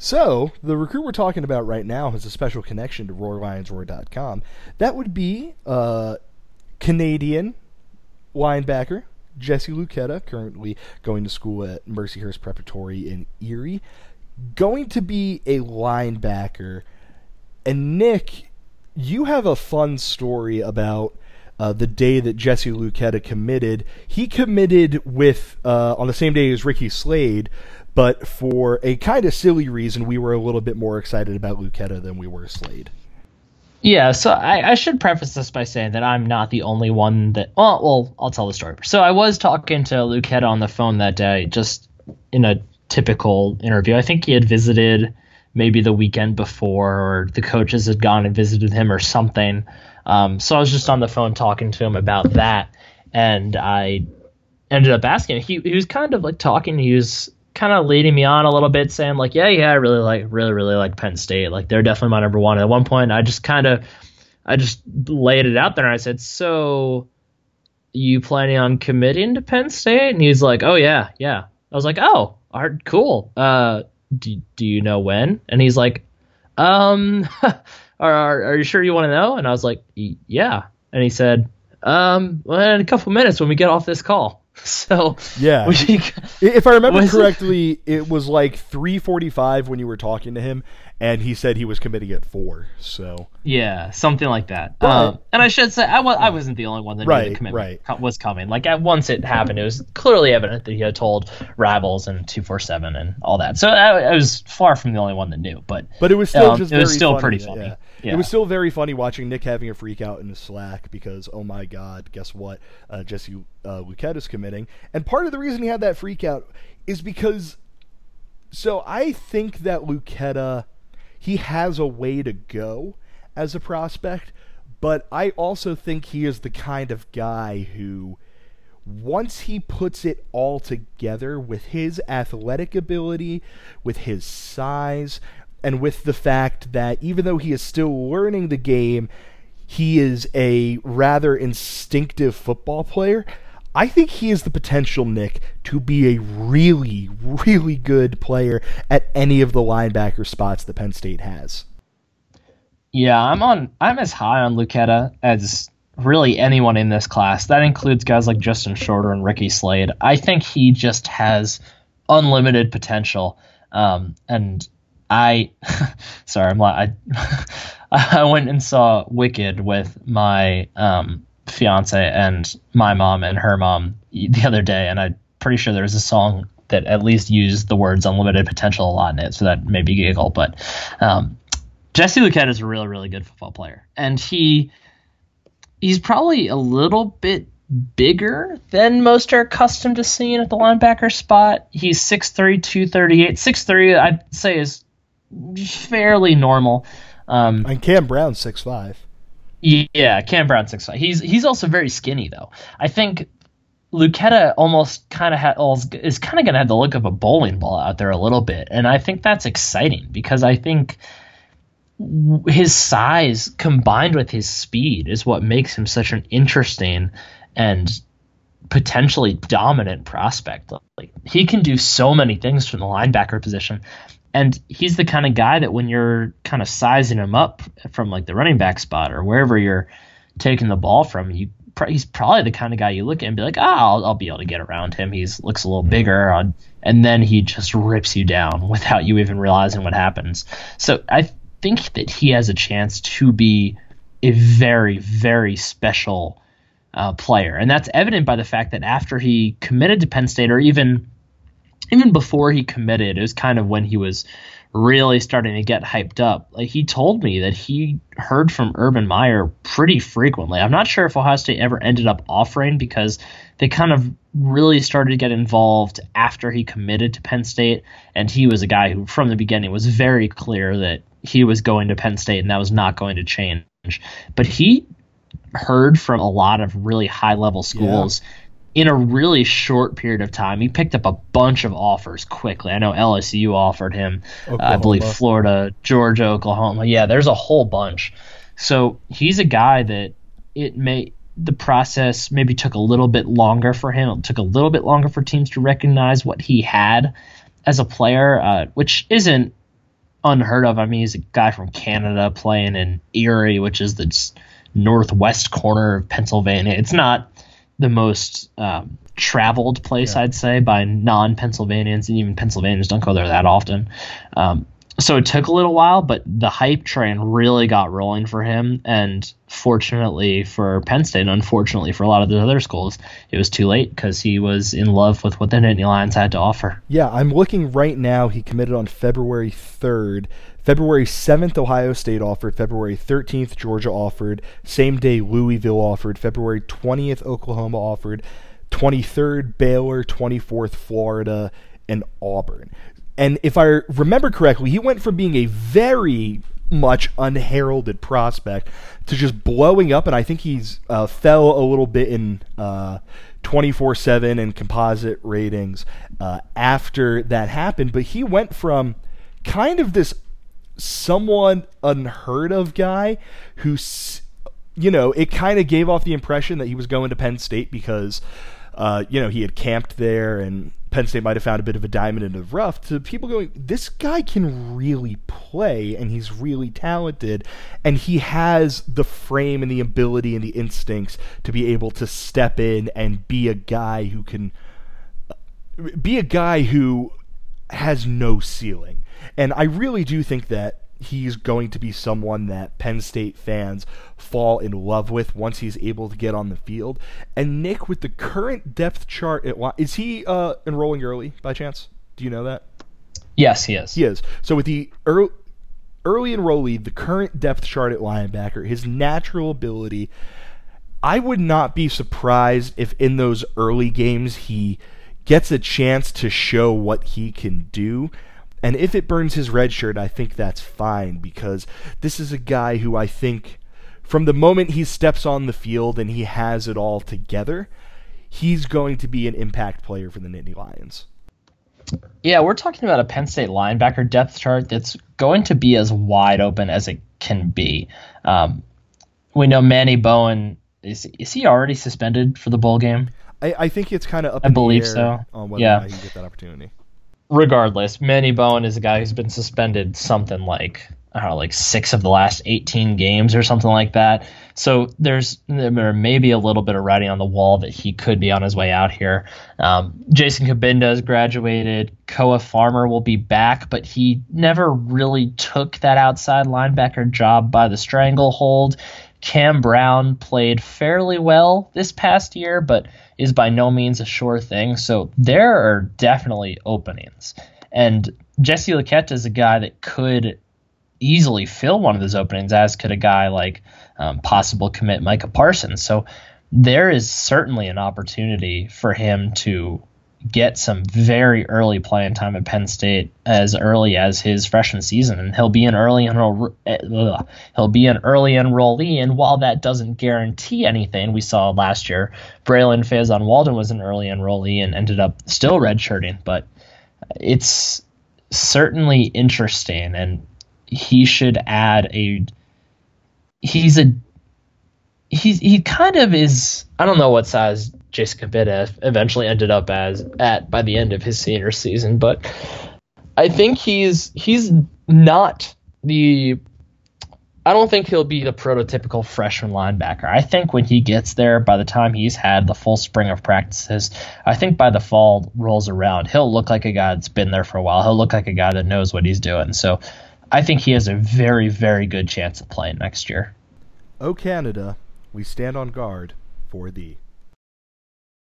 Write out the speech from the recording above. So, the recruit we're talking about right now has a special connection to RoarLionsRoar.com. That would be Canadian linebacker Jesse Luketa, currently going to school at Mercyhurst Preparatory in Erie. Going to be a linebacker. And Nick, you have a fun story about the day that Jesse Luketa committed. He committed with on the same day as Ricky Slade, but for a kind of silly reason, we were a little bit more excited about Luketa than we were Slade. Yeah, so I should preface this by saying that I'm not the only one that... Well, I'll tell the story. So I was talking to Luketa on the phone that day, just in a typical interview. I think he had visited maybe the weekend before, or the coaches had gone and visited him or something. So I was just on the phone talking to him about that, and I ended up asking him. He was kind of like talking, he was kind of leading me on a little bit, saying like, yeah, I really like Penn State. Like, they're definitely my number one. And at one point I just laid it out there, and I said, so you planning on committing to Penn State? And he was like, oh yeah. I was like, oh, all right, cool. Do you know when? And he's like, are you sure you want to know? And I was like, yeah. And he said, well, in a couple minutes when we get off this call. So yeah, if I remember correctly, it was like 3:45 when you were talking to him, and he said he was committing at 4. So yeah, something like that. Right. And I should say I wasn't the only one that knew the commitment was coming. Like, once it happened, it was clearly evident that he had told Rivals and 247 and all that. So I was far from the only one that knew. But it was still funny. Pretty funny. Yeah. Yeah. It was still very funny watching Nick having a freak out in Slack because, oh my God, guess what? Jesse Luketa's committing. And part of the reason he had that freak out is because, so I think that Luketa, he has a way to go as a prospect, but I also think he is the kind of guy who, once he puts it all together with his athletic ability, with his size, and with the fact that even though he is still learning the game, he is a rather instinctive football player, I think he has the potential, Nick, to be a really, really good player at any of the linebacker spots that Penn State has. Yeah, I'm as high on Luketa as really anyone in this class. That includes guys like Justin Shorter and Ricky Slade. I think he just has unlimited potential, and I went and saw Wicked with my fiance and my mom and her mom the other day, and I'm pretty sure there was a song that at least used the words unlimited potential a lot in it, so that made me giggle. But Jesse Luketa is a really, really good football player, and he's probably a little bit bigger than most are accustomed to seeing at the linebacker spot. He's 6'3", 238. 6'3", I'd say, is fairly normal. And Cam Brown, 6'5". Yeah, Cam Brown, 6'5". He's also very skinny, though. I think Luketa almost kind of is kind of going to have the look of a bowling ball out there a little bit, and I think that's exciting because I think his size combined with his speed is what makes him such an interesting and potentially dominant prospect. Like, he can do so many things from the linebacker position. And he's the kind of guy that when you're kind of sizing him up from like the running back spot or wherever you're taking the ball from, he's probably the kind of guy you look at and be like, I'll be able to get around him. He looks a little bigger. And then he just rips you down without you even realizing what happens. So I think that he has a chance to be a very, very special player. And that's evident by the fact that after he committed to Penn State, or even before he committed, it was kind of when he was really starting to get hyped up. Like, he told me that he heard from Urban Meyer pretty frequently. I'm not sure if Ohio State ever ended up offering, because they kind of really started to get involved after he committed to Penn State. And he was a guy who from the beginning was very clear that he was going to Penn State, and that was not going to change. But he heard from a lot of really high-level schools in a really short period of time. He picked up a bunch of offers quickly. I know LSU offered him, I believe Florida, Georgia, Oklahoma. Yeah, there's a whole bunch. So he's a guy that the process maybe took a little bit longer for him. It took a little bit longer for teams to recognize what he had as a player, which isn't unheard of. I mean, he's a guy from Canada playing in Erie, which is the northwest corner of Pennsylvania. It's not the most traveled place, I'd say, by non-Pennsylvanians, and even Pennsylvanians don't go there that often. So it took a little while, but the hype train really got rolling for him, and fortunately for Penn State, unfortunately for a lot of the other schools, it was too late because he was in love with what the Nittany Lions had to offer. Yeah, I'm looking right now. He committed on February 3rd. February 7th, Ohio State offered. February 13th, Georgia offered. Same day, Louisville offered. February 20th, Oklahoma offered. 23rd, Baylor. 24th, Florida. And Auburn. And if I remember correctly, he went from being a very much unheralded prospect to just blowing up, and I think he's fell a little bit in 24/7 and composite ratings after that happened. But he went from kind of this somewhat unheard of guy who, you know, it kind of gave off the impression that he was going to Penn State because, you know, he had camped there and Penn State might have found a bit of a diamond in the rough, to people going, this guy can really play and he's really talented and he has the frame and the ability and the instincts to be able to step in and be a guy who can be a guy who has no ceiling. And I really do think that he's going to be someone that Penn State fans fall in love with once he's able to get on the field. And Nick, with the current depth chart, is he enrolling early by chance? Do you know that? Yes, he is. He is. So with the early enrollee, the current depth chart at linebacker, his natural ability, I would not be surprised if in those early games he gets a chance to show what he can do. And if it burns his red shirt, I think that's fine, because this is a guy who I think from the moment he steps on the field and he has it all together, he's going to be an impact player for the Nittany Lions. Yeah, we're talking about a Penn State linebacker depth chart that's going to be as wide open as it can be. We know Manny Bowen, is he already suspended for the bowl game? I think it's kind of up in the air on whether or not he get that opportunity. Regardless, Manny Bowen is a guy who's been suspended something like, I don't know, like 6 of the last 18 games or something like that. So there may be a little bit of writing on the wall that he could be on his way out here. Jason Cabinda has graduated. Koa Farmer will be back, but he never really took that outside linebacker job by the stranglehold. Cam Brown played fairly well this past year, but is by no means a sure thing. So there are definitely openings. And Jesse Luketa is a guy that could easily fill one of those openings, as could a guy like possible commit Micah Parsons. So there is certainly an opportunity for him to get some very early playing time at Penn State as early as his freshman season, and he'll be an early enrollee. And while that doesn't guarantee anything, we saw last year Braylon Faison Walden was an early enrollee and ended up still redshirting, but it's certainly interesting, and he should add he kind of is. I don't know what size Jason Cabinda eventually ended up at by the end of his senior season, but I think he's not the. I don't think he'll be the prototypical freshman linebacker. I think when he gets there, by the time he's had the full spring of practices, I think by the fall rolls around, he'll look like a guy that's been there for a while. He'll look like a guy that knows what he's doing. So I think he has a very, very good chance of playing next year. Oh, Canada, we stand on guard for thee.